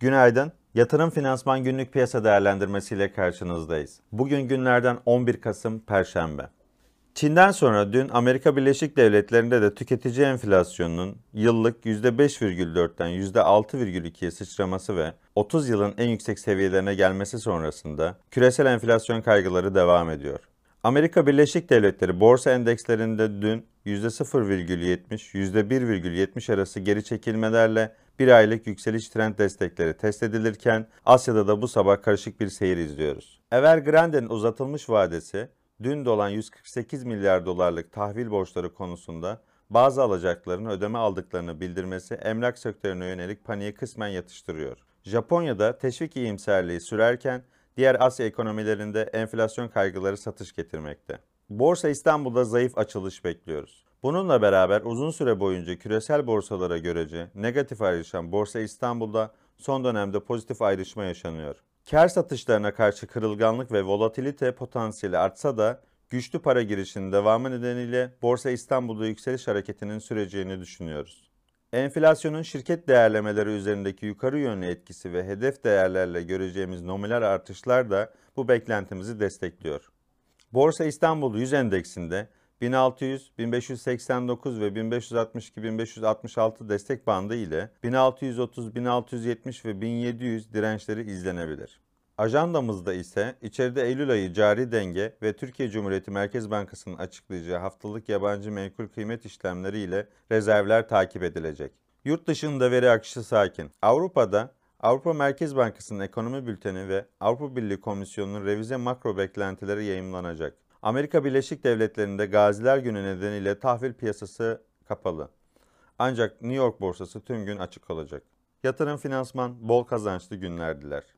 Günaydın. Yatırım Finansman Günlük Piyasa Değerlendirmesi ile karşınızdayız. Bugün günlerden 11 Kasım Perşembe. Çin'den sonra dün Amerika Birleşik Devletleri'nde de tüketici enflasyonunun yıllık %5,4'ten %6,2'ye sıçraması ve 30 yılın en yüksek seviyelerine gelmesi sonrasında küresel enflasyon kaygıları devam ediyor. Amerika Birleşik Devletleri borsa endekslerinde dün %0,70, %1,70 arası geri çekilmelerle bir aylık yükseliş trend destekleri test edilirken Asya'da da bu sabah karışık bir seyir izliyoruz. Evergrande'nin uzatılmış vadesi dün dolan 148 milyar dolarlık tahvil borçları konusunda bazı alacakların ödeme aldıklarını bildirmesi emlak sektörüne yönelik paniği kısmen yatıştırıyor. Japonya'da teşvik iyimserliği sürerken diğer Asya ekonomilerinde enflasyon kaygıları satış getirmekte. Borsa İstanbul'da zayıf açılış bekliyoruz. Bununla beraber uzun süre boyunca küresel borsalara görece negatif ayrışan Borsa İstanbul'da son dönemde pozitif ayrışma yaşanıyor. Kar satışlarına karşı kırılganlık ve volatilite potansiyeli artsa da güçlü para girişinin devamı nedeniyle Borsa İstanbul'da yükseliş hareketinin süreceğini düşünüyoruz. Enflasyonun şirket değerlemeleri üzerindeki yukarı yönlü etkisi ve hedef değerlerle göreceğimiz nominal artışlar da bu beklentimizi destekliyor. Borsa İstanbul 100 Endeksinde 1600, 1589 ve 1562-1566 destek bandı ile 1630, 1670 ve 1700 dirençleri izlenebilir. Ajandamızda ise içeride Eylül ayı cari denge ve Türkiye Cumhuriyeti Merkez Bankası'nın açıklayacağı haftalık yabancı menkul kıymet işlemleri ile rezervler takip edilecek. Yurt dışında veri akışı sakin. Avrupa'da Avrupa Merkez Bankası'nın ekonomi bülteni ve Avrupa Birliği Komisyonu'nun revize makro beklentileri yayımlanacak. Amerika Birleşik Devletleri'nde Gaziler Günü nedeniyle tahvil piyasası kapalı. Ancak New York borsası tüm gün açık olacak. Yatırım Finansman bol kazançlı günler diler.